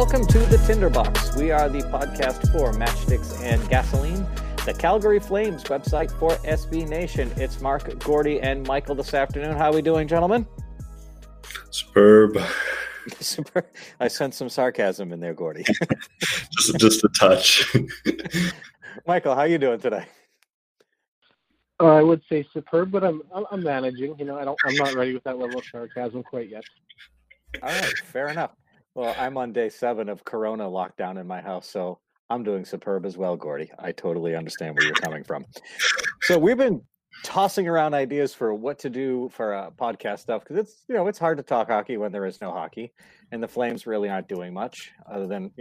Welcome to The Tinderbox. We are the podcast for Matchsticks and Gasoline, the Calgary Flames website for SB Nation. It's Mark, Gordy, and Michael this afternoon. How are we doing, gentlemen? Superb. Superb. I sense some sarcasm in there, Gordy. just a touch. Michael, how are you doing today? I would say superb, but I'm managing. You know, I'm not ready with that level of sarcasm quite yet. All right, fair enough. Well, I'm on day 7 of Corona lockdown in my house, so I'm doing superb as well, Gordy. I totally understand where you're coming from. So we've been tossing around ideas for what to do for podcast stuff because it's hard to talk hockey when there is no hockey, and the Flames really aren't doing much other than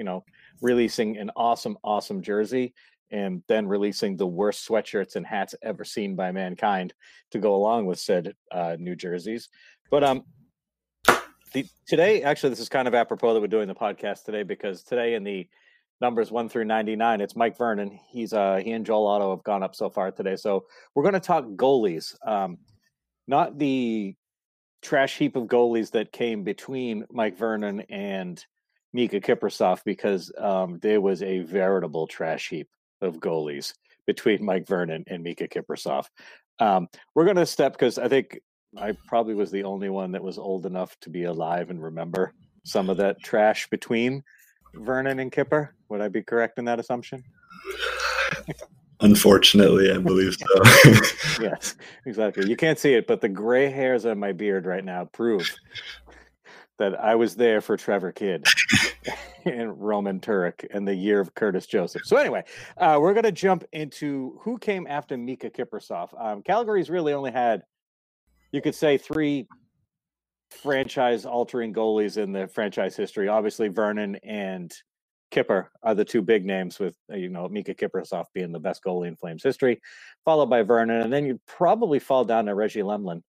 releasing an awesome jersey and then releasing the worst sweatshirts and hats ever seen by mankind to go along with said new jerseys. But today, actually, this is kind of apropos that we're doing the podcast today because today in the numbers 1 through 99, it's Mike Vernon. He and Joel Otto have gone up so far today. So we're going to talk goalies, not the trash heap of goalies that came between Mike Vernon and Miikka Kiprusoff, because there was a veritable trash heap of goalies between Mike Vernon and Miikka Kiprusoff. We're going to step because I think I probably was the only one that was old enough to be alive and remember some of that trash between Vernon and Kipper. Would I be correct in that assumption? Unfortunately, I believe so. Yes, exactly. You can't see it, but the gray hairs on my beard right now prove that I was there for Trevor Kidd and Roman Turek and the year of Curtis Joseph. So anyway, we're going to jump into who came after Miikka Kiprusoff. Calgary's really only had, you could say, 3 franchise-altering goalies in the franchise history. Obviously, Vernon and Kipper are the 2 big names, with Miikka Kiprusoff being the best goalie in Flames history, followed by Vernon, and then you'd probably fall down to Reggie Lemelin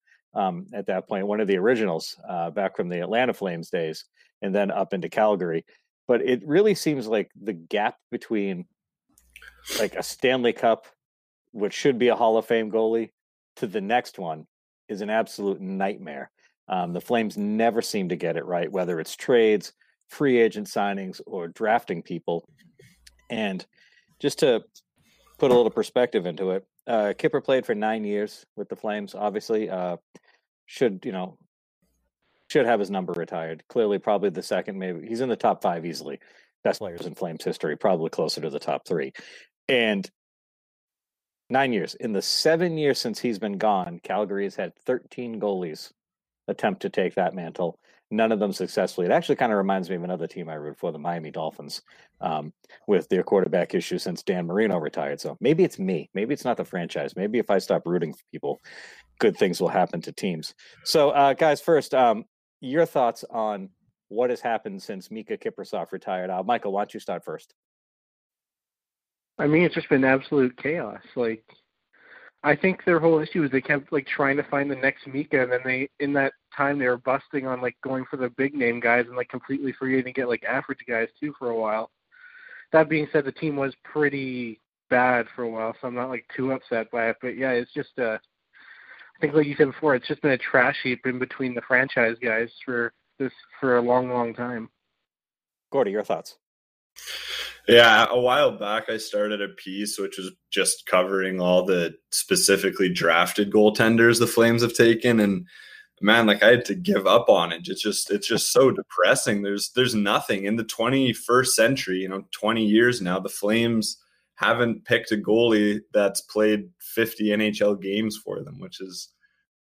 at that point, one of the originals back from the Atlanta Flames days, and then up into Calgary. But it really seems like the gap between like a Stanley Cup, which should be a Hall of Fame goalie, to the next one is an absolute nightmare. The Flames never seem to get it right, whether it's trades, free agent signings, or drafting people. And just to put a little perspective into it, Kipper played for 9 years with the Flames, obviously. Should have his number retired. Clearly, probably the second, maybe. He's in the top 5 easily. Best players in Flames history, probably closer to the top 3. And 9 years. In the 7 years since he's been gone, Calgary has had 13 goalies attempt to take that mantle. None of them successfully. It actually kind of reminds me of another team I root for, the Miami Dolphins, with their quarterback issue since Dan Marino retired. So maybe it's me. Maybe it's not the franchise. Maybe if I stop rooting for people, good things will happen to teams. So, guys, first, your thoughts on what has happened since Miikka Kiprusoff retired. Michael, why don't you start first? I mean, it's just been absolute chaos. Like, I think their whole issue is they kept like trying to find the next Miikka, and then in that time they were busting on like going for the big name guys and like completely forgetting to get like average guys too for a while. That being said, the team was pretty bad for a while, so I'm not like too upset by it. But yeah, it's just I think like you said before, it's just been a trash heap in between the franchise guys for a long time. Gordy, your thoughts? Yeah, a while back I started a piece which was just covering all the specifically drafted goaltenders the Flames have taken, and man, like I had to give up on it. It's just so depressing. There's nothing in the 21st century, 20 years now, the Flames haven't picked a goalie that's played 50 NHL games for them, which is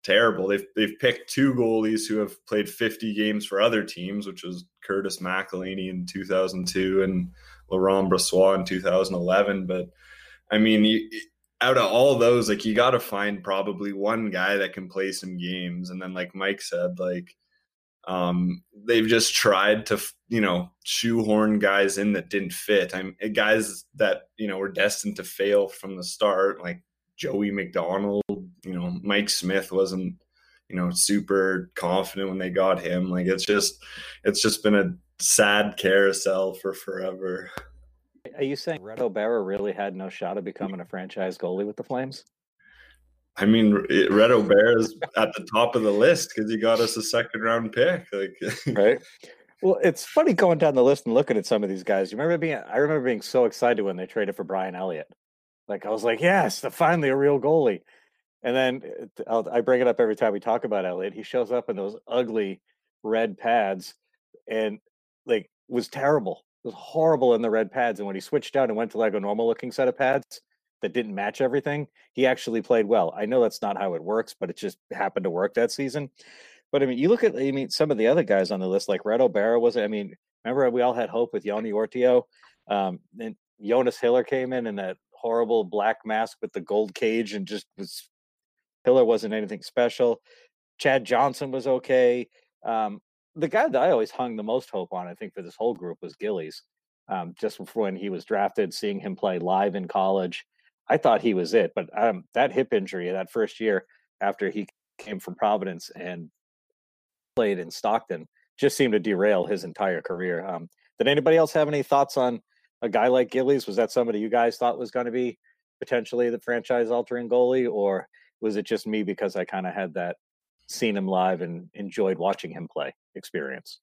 terrible. They've picked 2 goalies who have played 50 games for other teams, which was Curtis McElhinney in 2002 and Laurent Brossoit in 2011. But I mean, out of all those, like you got to find probably one guy that can play some games. And then, like Mike said, like they've just tried to shoehorn guys in that didn't fit. Guys that were destined to fail from the start, like Joey McDonald. Mike Smith wasn't, super confident when they got him. Like it's just been a sad carousel for forever. Are you saying Reto Berra really had no shot of becoming a franchise goalie with the Flames? I mean, Reto Berra is at the top of the list because he got us a second round pick. Like, right. Well, it's funny going down the list and looking at some of these guys. I remember being so excited when they traded for Brian Elliott. Like, I was like, yes, finally a real goalie. And then I bring it up every time we talk about Elliott. He shows up in those ugly red pads and, like, was terrible. It was horrible in the red pads. And when he switched out and went to, like, a normal-looking set of pads that didn't match everything, he actually played well. I know that's not how it works, but it just happened to work that season. But, I mean, you look at, I mean, some of the other guys on the list, like Reto Berra was, I mean, remember we all had hope with Joni Ortio? And Jonas Hiller came in that horrible black mask with the gold cage and just was – Hiller wasn't anything special. Chad Johnson was okay. The guy that I always hung the most hope on, I think, for this whole group was Gillies. Just before when he was drafted, seeing him play live in college, I thought he was it. But that hip injury that first year after he came from Providence and played in Stockton just seemed to derail his entire career. Did anybody else have any thoughts on a guy like Gillies? Was that somebody you guys thought was going to be potentially the franchise-altering goalie, or was it just me because I kind of had that seen him live and enjoyed watching him play experience?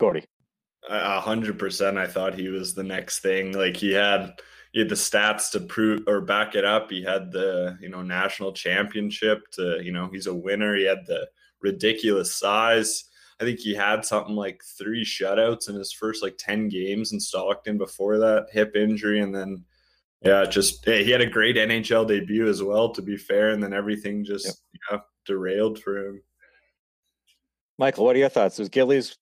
Gordy. 100%. I thought he was the next thing. Like, he had the stats to prove or back it up. He had the, national championship to, he's a winner. He had the ridiculous size. I think he had something like 3 shutouts in his first 10 games in Stockton before that hip injury. And then, he had a great NHL debut as well, to be fair. And then everything just derailed for him. Michael, what are your thoughts? Was Gillies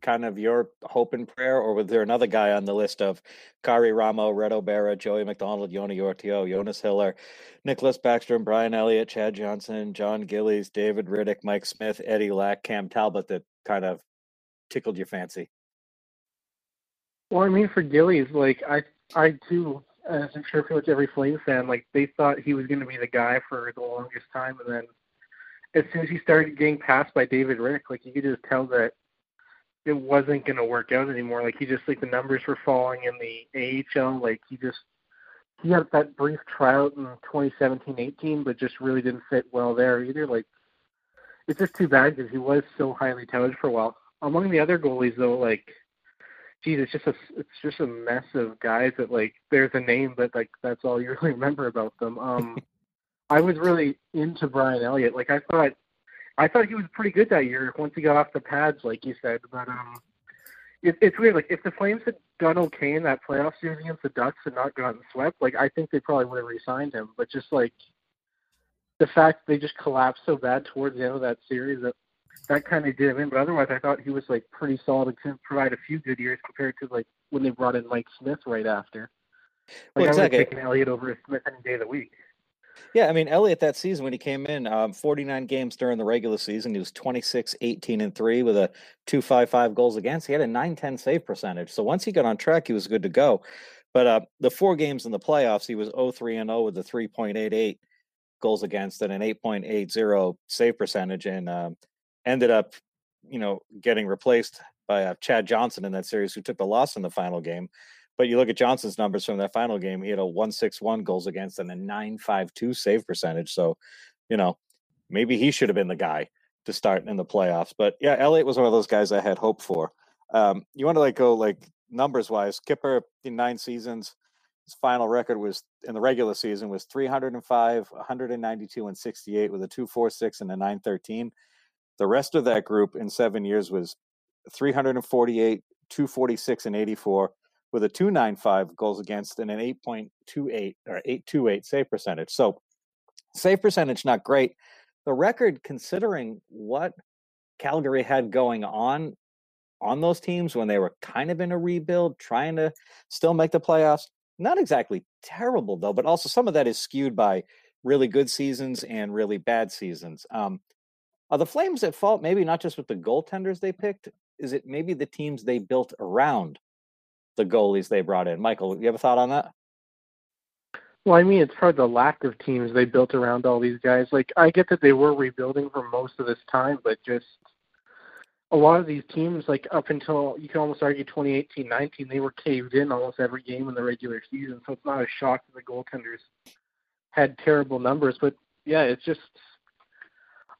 kind of your hope and prayer, or was there another guy on the list of Kari Ramo, Reto Berra, Joey McDonald, Joni Ortio, Jonas Hiller, Nicholas Backstrom, Brian Elliott, Chad Johnson, John Gillies, David Rittich, Mike Smith, Eddie Lack, Cam Talbot that kind of tickled your fancy? Well, I mean, for Gillies, I too, as I'm sure pretty much every Flames fan, they thought he was going to be the guy for the longest time, and then as soon as he started getting passed by David Rittich, you could just tell that it wasn't going to work out anymore. He just, the numbers were falling in the AHL. He had that brief tryout in 2017-18, but just really didn't fit well there either. It's just too bad because he was so highly touted for a while. Among the other goalies, though, it's just a mess of guys that, there's a name, but, that's all you really remember about them. I was really into Brian Elliott. I thought he was pretty good that year once he got off the pads, like you said. But it's weird. If the Flames had done okay in that playoff series against the Ducks and not gotten swept, I think they probably would have re-signed him. But just, the fact they just collapsed so bad towards the end of that series, that kind of did him in. But otherwise, I thought he was, pretty solid and could provide a few good years compared to, when they brought in Mike Smith right after. I would have taken Elliott over Smith any day of the week. Yeah, I mean, Elliott that season when he came in, 49 games during the regular season, he was 26-18-3 with a 2.55 goals against. He had a 910 save percentage. So once he got on track, he was good to go. But the 4 games in the playoffs, he was 0-3-0 with a 3.88 goals against and an 8.80 save percentage, and ended up, getting replaced by Chad Johnson in that series, who took the loss in the final game. But you look at Johnson's numbers from that final game, he had a 1.61 goals against and a 9.52 save percentage. So, maybe he should have been the guy to start in the playoffs. But, yeah, Elliott was one of those guys I had hope for. You want to, go, numbers-wise, Kipper in 9 seasons, his final record was in the regular season was 305, 192, and 68 with a 2.46 and a 9.13. The rest of that group in 7 years was 348, 246, and 84. With a 2.95 goals against and an 8.28 or 8.28 save percentage. So save percentage, not great. The record, considering what Calgary had going on those teams when they were kind of in a rebuild, trying to still make the playoffs, not exactly terrible though, but also some of that is skewed by really good seasons and really bad seasons. Are the Flames at fault? Maybe not just with the goaltenders they picked. Is it maybe the teams they built around the goalies they brought in? Michael, you have a thought on that? Well, I mean, it's probably the lack of teams they built around all these guys. I get that they were rebuilding for most of this time, but just a lot of these teams, up until, you can almost argue 2018-19, they were caved in almost every game in the regular season, so it's not a shock that the goaltenders had terrible numbers. But, yeah, it's just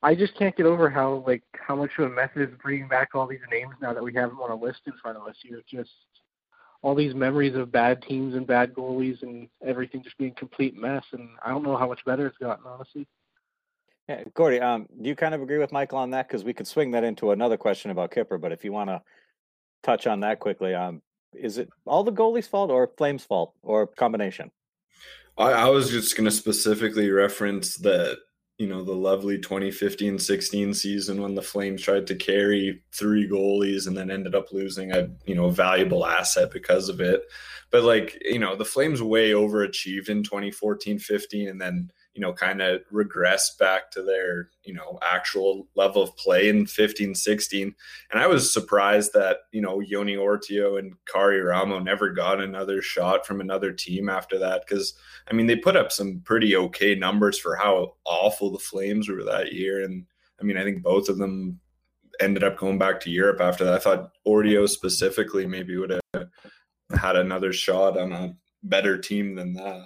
I just can't get over how much of a mess it is bringing back all these names now that we have them on a list in front of us here. Just all these memories of bad teams and bad goalies and everything just being a complete mess. And I don't know how much better it's gotten, honestly. Yeah, Gordy, do you kind of agree with Michael on that? Because we could swing that into another question about Kipper, but if you want to touch on that quickly, is it all the goalies' fault or Flames' fault or combination? I was just going to specifically reference that, you know, the lovely 2015-16 season when the Flames tried to carry three goalies and then ended up losing a, you know, valuable asset because of it. But like, you know, the Flames way overachieved in 2014-15 and then, you know, kind of regressed back to their, you know, actual level of play in 15-16. And I was surprised that, you know, Joni Ortio and Kari Ramo never got another shot from another team after that. Because, I mean, they put up some pretty okay numbers for how awful the Flames were that year. And, I mean, I think both of them ended up going back to Europe after that. I thought Ortio specifically maybe would have had another shot on a better team than that.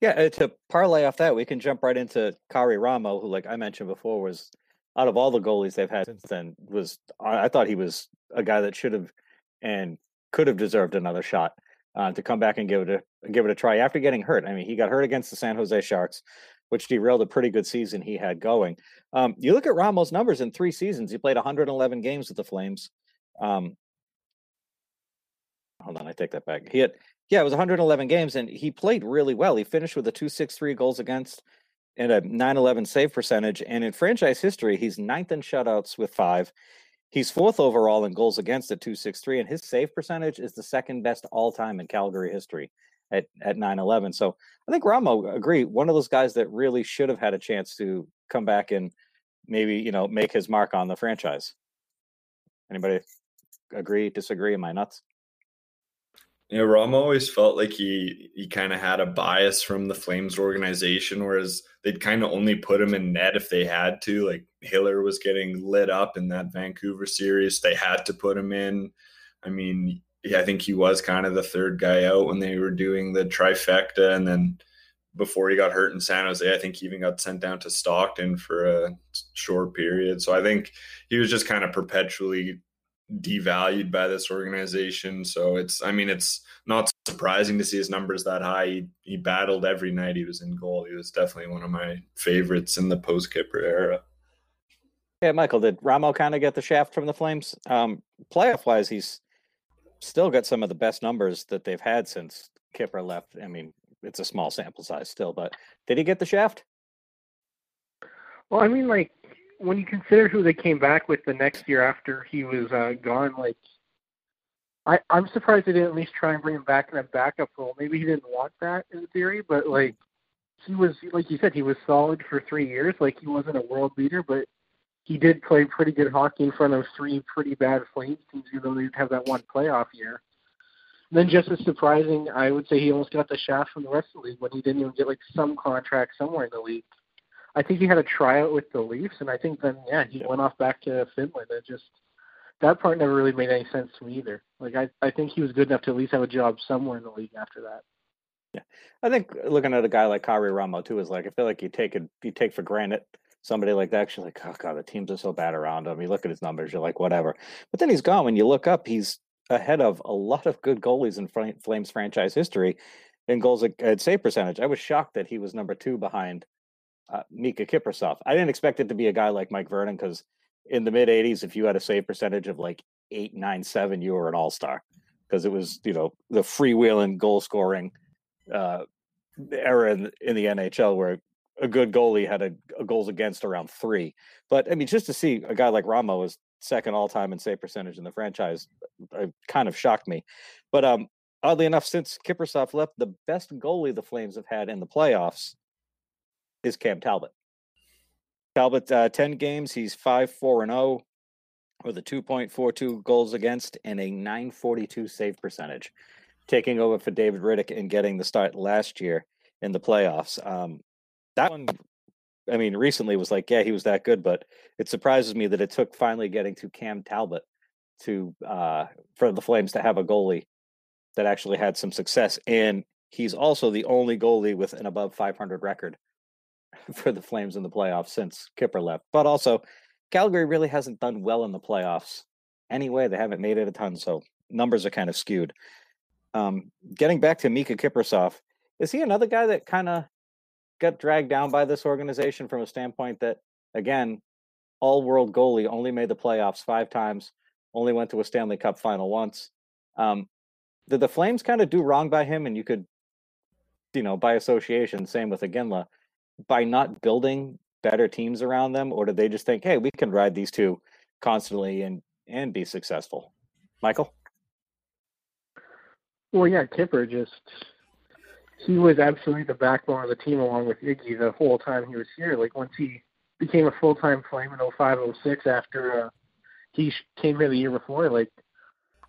Yeah, to parlay off that, we can jump right into Kari Ramo, who, like I mentioned before, was out of all the goalies they've had since then, I thought he was a guy that should have and could have deserved another shot to come back and give it a try after getting hurt. I mean, he got hurt against the San Jose Sharks, which derailed a pretty good season he had going. You look at Ramo's numbers in three seasons; he played 111 games with the Flames. Hold on, I take that back. It was 111 games, and he played really well. He finished with a 2.63 goals against and a 9.11 save percentage. And in franchise history, he's ninth in shutouts with 5. He's fourth overall in goals against at 2.63, and his save percentage is the second best all time in Calgary history at 9.11. So I think Ramo, agree, one of those guys that really should have had a chance to come back and maybe, you know, make his mark on the franchise. Anybody agree, disagree? Am I nuts? Yeah, you know, Ramo always felt like he kind of had a bias from the Flames organization, whereas they'd kind of only put him in net if they had to. Like Hiller was getting lit up in that Vancouver series. They had to put him in. I mean, yeah, I think he was kind of the third guy out when they were doing the trifecta. And then before he got hurt in San Jose, I think he even got sent down to Stockton for a short period. So I think he was just kind of perpetually devalued by this organization. So it's not surprising to see his numbers that high. He battled every night he was in goal. He was definitely one of my favorites in the post-Kipper era. Yeah, Michael, did Ramo kind of get the shaft from the Flames? Playoff-wise, he's still got some of the best numbers that they've had since Kipper left. I mean, it's a small sample size still, but did he get the shaft? Well, I mean, like, when you consider who they came back with the next year after he was gone, like I'm surprised they didn't at least try and bring him back in a backup role. Maybe he didn't want that in theory, but like he was, like you said, he was solid for 3 years. Like he wasn't a world beater, but he did play pretty good hockey in front of three pretty bad Flames teams, even though they didn't have that one playoff year. And then just as surprising, I would say he almost got the shaft from the rest of the league when he didn't even get like some contract somewhere in the league. I think he had a tryout with the Leafs, and I think then, he went off back to Finland. That part never really made any sense to me either. Like, I think he was good enough to at least have a job somewhere in the league after that. Yeah. I think looking at a guy like Kari Ramo, too, is like, I feel like you take for granted somebody like that. You're like, oh, God, the teams are so bad around him. You look at his numbers, you're like, whatever. But then he's gone. When you look up, he's ahead of a lot of good goalies in Flames franchise history in goals at save percentage. I was shocked that he was number 2 behind Miikka Kiprusoff. I didn't expect it to be a guy like Mike Vernon, because in the mid 80s, if you had a save percentage of like 8.97, you were an all-star, because it was, you know, the freewheeling goal scoring era in the NHL where a good goalie had a goals against around 3. But I mean, just to see a guy like Ramo is second all-time in save percentage in the franchise, it kind of shocked me. But oddly enough, since Kiprusoff left, the best goalie the Flames have had in the playoffs is Cam Talbot. 10 games, he's 5-4-0 with a 2.42 goals against and a 942 save percentage, taking over for David Rittich and getting the start last year in the playoffs. That one, I mean, recently was like, yeah, he was that good, but it surprises me that it took finally getting to Cam Talbot to for the Flames to have a goalie that actually had some success. And he's also the only goalie with an above .500 record for the Flames in the playoffs since Kipper left. But also, Calgary really hasn't done well in the playoffs anyway. They haven't made it a ton, so numbers are kind of skewed. Getting back to Miikka Kiprusoff, is he another guy that kind of got dragged down by this organization from a standpoint that, again, all-world goalie, only made the playoffs 5 times, only went to a Stanley Cup final once? Did the Flames kind of do wrong by him? And you could, you know, by association, same with Iginla, by not building better teams around them? Or did they just think, hey, we can ride these two constantly and be successful? Michael? Well, yeah, Kipper just, he was absolutely the backbone of the team along with Iggy the whole time he was here. Like, once he became a full-time Flame in 05-06 after he came here the year before, like,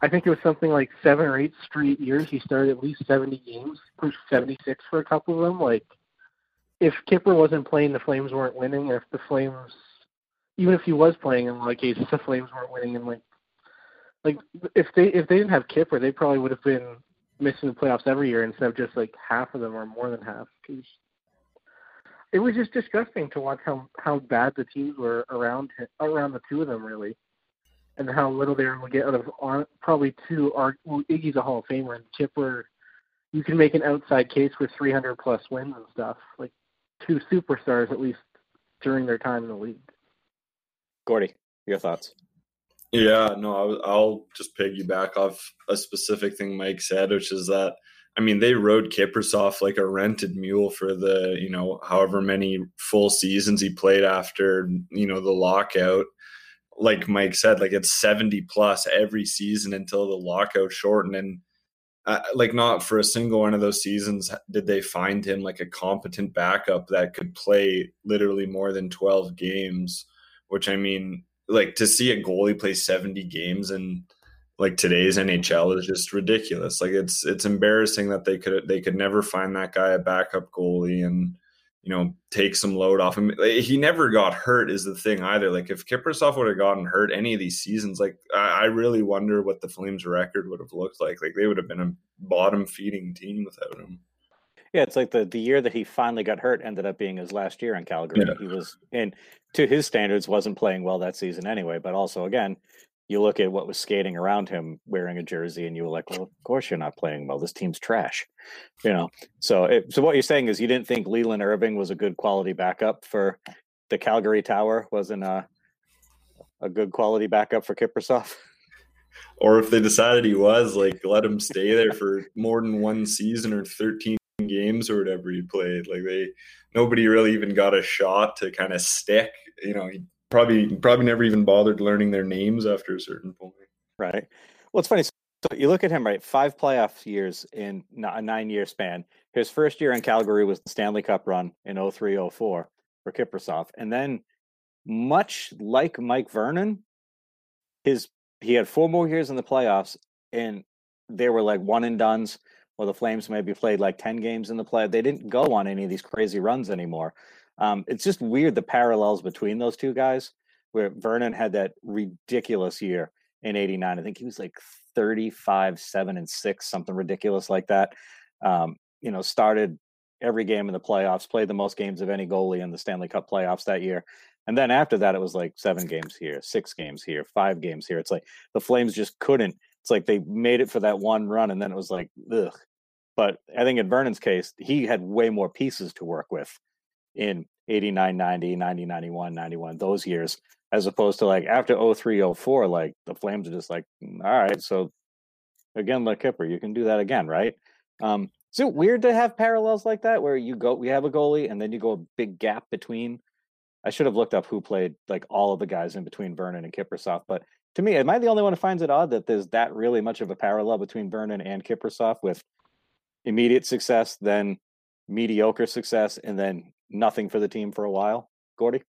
I think it was something like 7 or 8 straight years he started at least 70 games, pushed 76 for a couple of them. Like, if Kipper wasn't playing, the Flames weren't winning. If the Flames, even if he was playing, in a lot of cases, the Flames weren't winning. And like if they didn't have Kipper, they probably would have been missing the playoffs every year instead of just like half of them or more than half. Cause it was just disgusting to watch how bad the teams were around the two of them, really. And how little they will get out of probably two. Well, Iggy's a Hall of Famer, and Kipper, you can make an outside case for 300-plus wins and stuff. Like, two superstars, at least, during their time in the league. Gordy, your thoughts? Yeah, no, I'll just piggyback off a specific thing Mike said, which is that, I mean, they rode Kiprusoff like a rented mule for the, you know, however many full seasons he played after, you know, the lockout. Like Mike said, like it's 70 plus every season until the lockout shortened. And like not for a single one of those seasons did they find him like a competent backup that could play literally more than 12 games, which, I mean, like to see a goalie play 70 games in like today's NHL is just ridiculous. Like it's embarrassing that they could never find that guy a backup goalie and, you know, take some load off him. He never got hurt is the thing either. Like if Kiprusoff would have gotten hurt any of these seasons, like I really wonder what the Flames record would have looked like. Like they would have been a bottom feeding team without him. Yeah. It's like the year that he finally got hurt ended up being his last year in Calgary. Yeah. He was, and to his standards, wasn't playing well that season anyway, but also again, you look at what was skating around him wearing a jersey and you were like, well, of course you're not playing well. This team's trash, you know? So what you're saying is you didn't think Leland Irving was a good quality backup for the Calgary Tower, wasn't a good quality backup for Kiprusoff? Or if they decided he was, like, let him stay there for more than one season or 13 games or whatever he played. Like nobody really even got a shot to kind of stick, you know, he probably never even bothered learning their names after a certain point. Right. Well, it's funny. So you look at him, right? 5 playoff years in a 9-year span. His first year in Calgary was the Stanley Cup run in 03-04 for Kiprusoff. And then much like Mike Vernon, he had 4 more years in the playoffs and they were like one and dones, or the Flames maybe played like 10 games in the playoff. They didn't go on any of these crazy runs anymore. It's just weird the parallels between those two guys, where Vernon had that ridiculous year in 89. I think he was like 35-7-6, something ridiculous like that. You know, started every game in the playoffs, played the most games of any goalie in the Stanley Cup playoffs that year. And then after that, it was like 7 games here, 6 games here, 5 games here. It's like the Flames just couldn't. It's like they made it for that one run, and then it was like, ugh. But I think in Vernon's case, he had way more pieces to work with in 89, 90, 90, 91, 91, those years, as opposed to like after 03, 04, like the Flames are just like, all right, so again, Le Kipper, you can do that again, right? Is it weird to have parallels like that where we have a goalie and then you go a big gap between? I should have looked up who played like all of the guys in between Vernon and Kiprusoff, but to me, am I the only one who finds it odd that there's that really much of a parallel between Vernon and Kiprusoff with immediate success, then mediocre success, and then nothing for the team for a while? Gordy?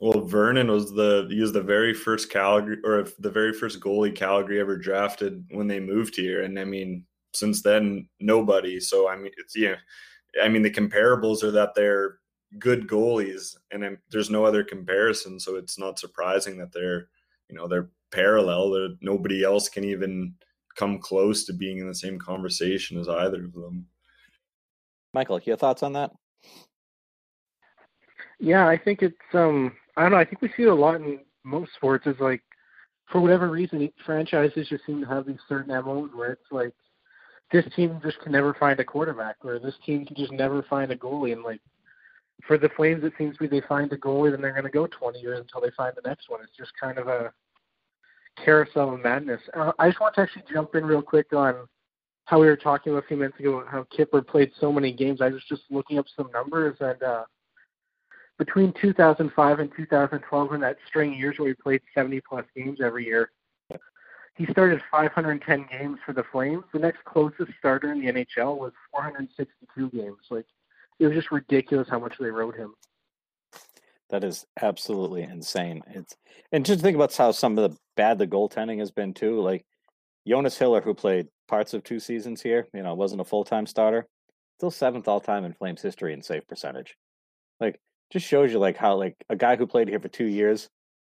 Well, Vernon was the very first Calgary, or the very first goalie Calgary ever drafted when they moved here. And I mean, since then, nobody. So I mean, it's, yeah, I mean, the comparables are that they're good goalies and there's no other comparison. So it's not surprising that they're, you know, they're parallel. Nobody else can even come close to being in the same conversation as either of them. Michael, your thoughts on that? Yeah, I think it's I don't know. I think we see it a lot in most sports. Is like, for whatever reason, franchises just seem to have these certain MOs where it's like, this team just can never find a quarterback, or this team can just never find a goalie. And like, for the Flames, it seems to be they find a goalie, then they're going to go 20 years until they find the next one. It's just kind of a carousel of madness. I just want to actually jump in real quick on how we were talking about a few minutes ago, how Kipper played so many games. I was just looking up some numbers, and between 2005 and 2012, in that string years where he played 70-plus games every year, he started 510 games for the Flames. The next closest starter in the NHL was 462 games. Like, it was just ridiculous how much they rode him. That is absolutely insane. And just think about how some of the bad the goaltending has been too. Like Jonas Hiller, who played parts of two seasons here, you know, wasn't a full-time starter, still seventh all-time in Flames history in save percentage. Like, just shows you like how like a guy who played here for 2 years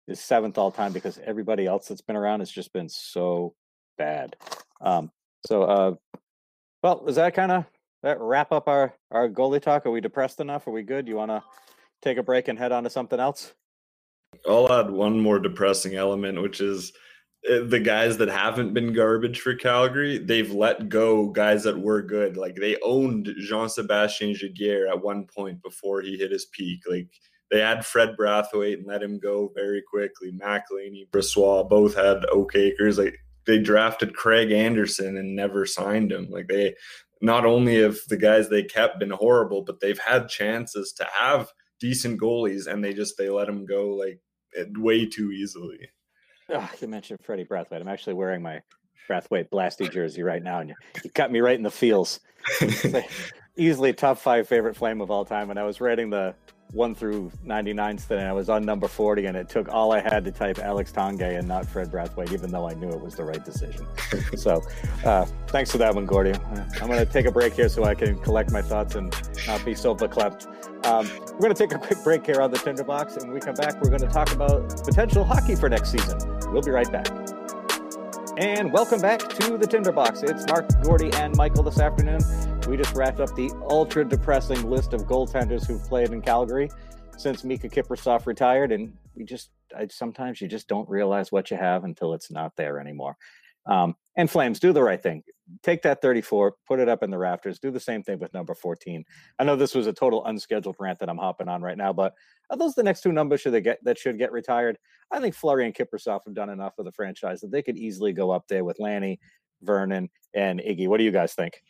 is seventh all time because everybody else that's been around has just been so bad. Well, is that kind of that wrap up our goalie talk? Are we depressed enough? Are we good? You want to take a break and head on to something else? I'll add one more depressing element, which is the guys that haven't been garbage for Calgary. They've let go guys that were good. Like, they owned Jean-Sébastien Jaguer at one point before he hit his peak. Like, they had Fred Brathwaite and let him go very quickly. McElhinney, Brossoit, both had okakers. Like, they drafted Craig Anderson and never signed him. Like, they not only have the guys they kept been horrible, but they've had chances to have decent goalies, and they let them go like way too easily. Oh, you mentioned Freddie Brathwaite. I'm actually wearing my Brathwaite Blasty jersey right now, and you cut me right in the feels. Like, easily top five favorite Flame of all time, and I was writing the 1 through 99 today, and I was on number 40, and it took all I had to type Alex Tanguay and not Fred Brathwaite, even though I knew it was the right decision. So thanks for that one, Gordy. I'm going to take a break here so I can collect my thoughts and not be so verklempt. We're going to take a quick break here on the Tinderbox, and when we come back, we're going to talk about potential hockey for next season. We'll be right back. And welcome back to the Tinderbox. It's Mark, Gordy, and Michael this afternoon. We just wrapped up the ultra-depressing list of goaltenders who've played in Calgary since Miikka Kiprusoff retired, and sometimes you just don't realize what you have until it's not there anymore. And Flames, do the right thing. Take that 34, put it up in the rafters, do the same thing with number 14. I know this was a total unscheduled rant that I'm hopping on right now, but are those the next two numbers that should get retired? I think Fleury and Kiprusoff have done enough for the franchise that they could easily go up there with Lanny, Vernon, and Iggy. What do you guys think?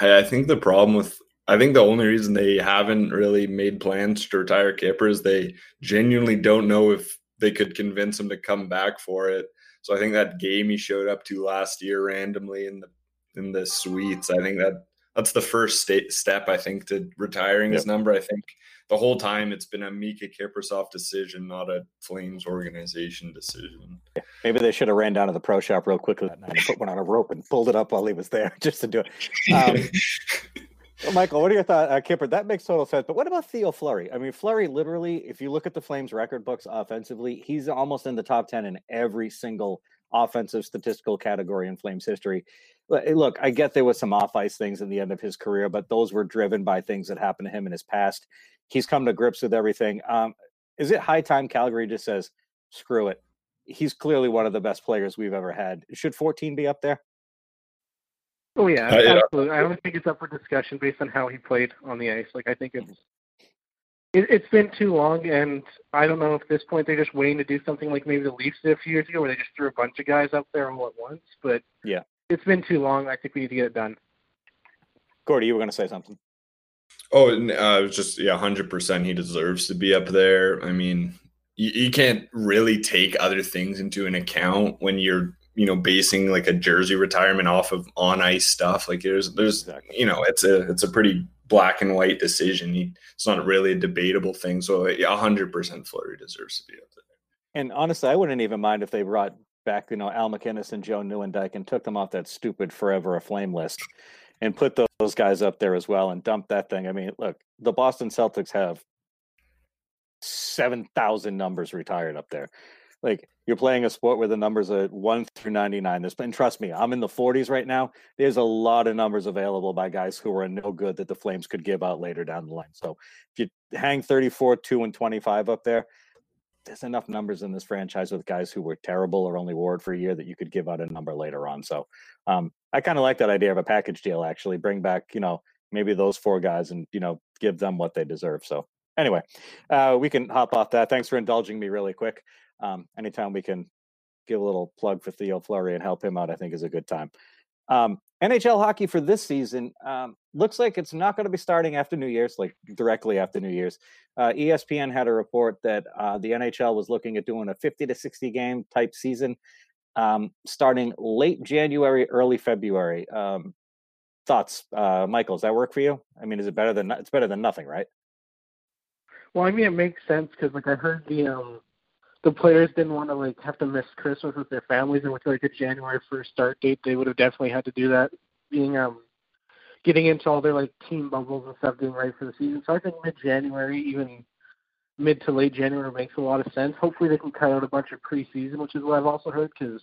I think the only reason they haven't really made plans to retire Kipper is they genuinely don't know if they could convince him to come back for it. So I think that game he showed up to last year randomly in the suites, I think that's the first step, I think, to retiring his number. I think the whole time it's been a Miikka Kiprusoff decision, not a Flames organization decision. Yeah, maybe they should have ran down to the pro shop real quickly that night and put one on a rope and pulled it up while he was there just to do it. Well, Michael, what are your thoughts? Kipper, that makes total sense. But what about Theo Fleury? I mean, Fleury literally, if you look at the Flames record books offensively, he's almost in the top 10 in every single offensive statistical category in Flames history. Look, I get there was some off-ice things in the end of his career, but those were driven by things that happened to him in his past. He's come to grips with everything. Is it high time Calgary just says, screw it? He's clearly one of the best players we've ever had. Should 14 be up there? Oh, yeah, absolutely. I don't think it's up for discussion based on how he played on the ice. Like, I think it's been too long, and I don't know if at this point they're just waiting to do something like maybe the Leafs did a few years ago where they just threw a bunch of guys up there all at once. But yeah, it's been too long. I think we need to get it done. Gordy, you were going to say something. Oh, it was just, 100% he deserves to be up there. I mean, you can't really take other things into an account when you're, basing like a jersey retirement off of on-ice stuff. Like there's it's a pretty black and white decision. It's not really a debatable thing. So 100% Fleury deserves to be up there. And honestly, I wouldn't even mind if they brought back, Al MacInnis and Joe Newendike and took them off that stupid forever a Flame list and put those guys up there as well and dump that thing. I mean, look, the Boston Celtics have 7,000 numbers retired up there. Like, you're playing a sport where the numbers are 1 through 99. And trust me, I'm in the 40s right now. There's a lot of numbers available by guys who are no good that the Flames could give out later down the line. So if you hang 34, 2, and 25 up there, there's enough numbers in this franchise with guys who were terrible or only wore it for a year that you could give out a number later on. So I kind of like that idea of a package deal, actually. Bring back, you know, maybe those four guys and, you know, give them what they deserve. So anyway, we can hop off that. Thanks for indulging me really quick. Anytime we can give a little plug for Theo Fleury and help him out, I think is a good time. NHL hockey for this season looks like it's not going to be starting after New Year's, like directly after New Year's. ESPN had a report that the NHL was looking at doing a 50 to 60 game type season starting late January, early February. Thoughts, Michael, does that work for you? I mean, is it better than it's better than nothing, right? Well, I mean, it makes sense because, like, I heard the players didn't want to, like, have to miss Christmas with their families, and with, like, a January 1st start date, they would have definitely had to do that, being getting into all their, like, team bubbles and stuff, getting ready for the season. So I think mid-January, even mid to late January, makes a lot of sense. Hopefully they can cut out a bunch of preseason, which is what I've also heard, because,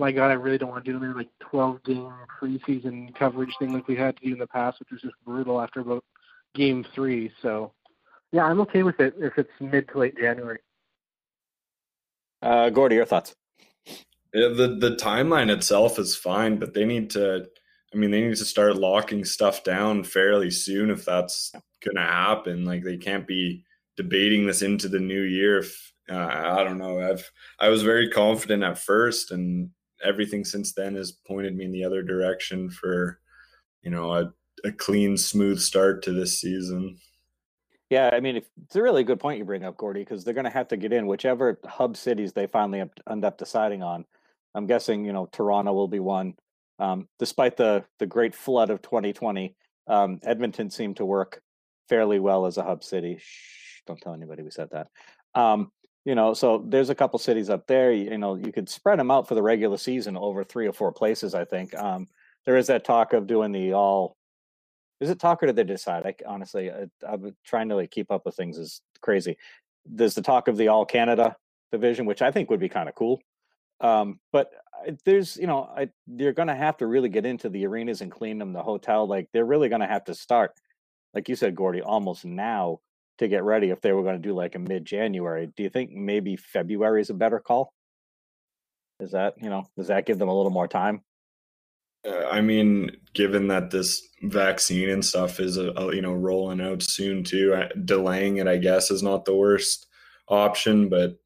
my God, I really don't want to do their, like, 12-game preseason coverage thing like we had to do in the past, which was just brutal after about Game 3. So, yeah, I'm okay with it if it's mid to late January. Gordy, your thoughts? Yeah, the timeline itself is fine, but they need to, I mean, they need to start locking stuff down fairly soon if that's going to happen. Like, they can't be debating this into the new year. If I don't know. I was very confident at first, and everything since then has pointed me in the other direction for, you know, a clean, smooth start to this season. Yeah, I mean, it's a really good point you bring up, Gordy, because they're going to have to get in whichever hub cities they finally end up deciding on. I'm guessing, you know, Toronto will be one. Despite the great flood of 2020, Edmonton seemed to work fairly well as a hub city. Shh, don't tell anybody we said that. You know, so there's a couple cities up there. You know, you could spread them out for the regular season over three or four places, I think. There is that talk of doing the all. Is it talk or did they decide? I'm trying to, like, keep up with things is crazy. There's the talk of the All Canada division, which I think would be kind of cool. But there's, you know, they're going to have to really get into the arenas and clean them, the hotel. Like, they're really going to have to start, like you said, Gordy, almost now to get ready if they were going to do, like, a mid-January. Do you think maybe February is a better call? Is that, you know, does that give them a little more time? I mean, given that this vaccine and stuff is, you know, rolling out soon too, delaying it, I guess, is not the worst option. But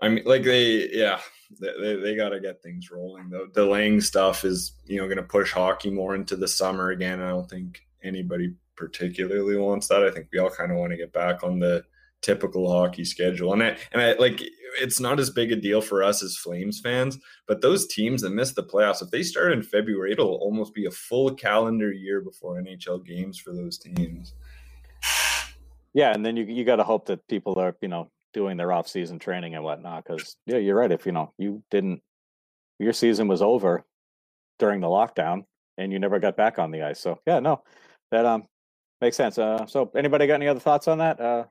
I mean, like they got to get things rolling though. Delaying stuff is, you know, going to push hockey more into the summer again. I don't think anybody particularly wants that. I think we all kind of want to get back on the typical hockey schedule, and I like, it's not as big a deal for us as Flames fans, but those teams that miss the playoffs, if they start in February, it'll almost be a full calendar year before NHL games for those teams. Yeah, and then you got to hope that people are, you know, doing their off-season training and whatnot, because yeah, you're right. If you know you didn't, your season was over during the lockdown, and you never got back on the ice. So yeah, no, that makes sense. So anybody got any other thoughts on that?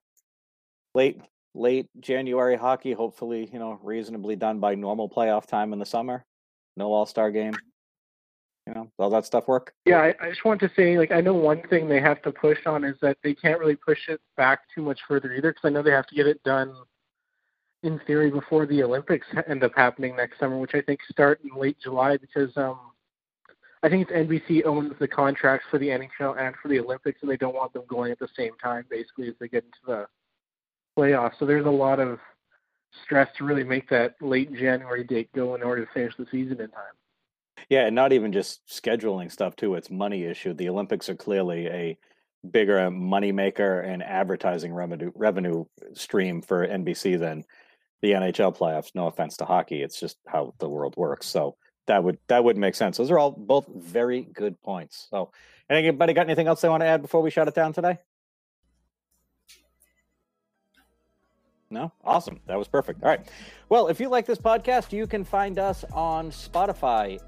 Late January hockey, hopefully, you know, reasonably done by normal playoff time in the summer. No all-star game. You know, all that stuff work. Yeah, I just want to say, like, I know one thing they have to push on is that they can't really push it back too much further either, because I know they have to get it done, in theory, before the Olympics end up happening next summer, which I think start in late July, because I think it's NBC owns the contract for the NHL and for the Olympics, and they don't want them going at the same time, basically, as they get into the playoffs. So there's a lot of stress to really make that late January date go in order to finish the season in time. Yeah, and not even just scheduling stuff too, it's money issue. The Olympics are clearly a bigger money maker and advertising revenue stream for NBC than the NHL playoffs. No offense to hockey, it's just how the world works. So that would make sense. Those are all both very good points. So anybody got anything else they want to add before we shut it down today? No? Awesome. That was perfect. All right. Well, if you like this podcast, you can find us on Spotify,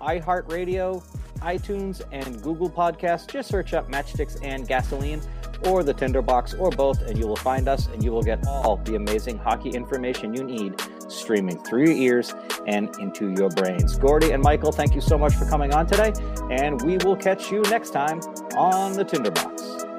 iHeartRadio, iTunes, and Google Podcasts. Just search up Matchsticks and Gasoline or The Tinderbox or both, and you will find us, and you will get all the amazing hockey information you need streaming through your ears and into your brains. Gordy and Michael, thank you so much for coming on today, and we will catch you next time on the Tinderbox.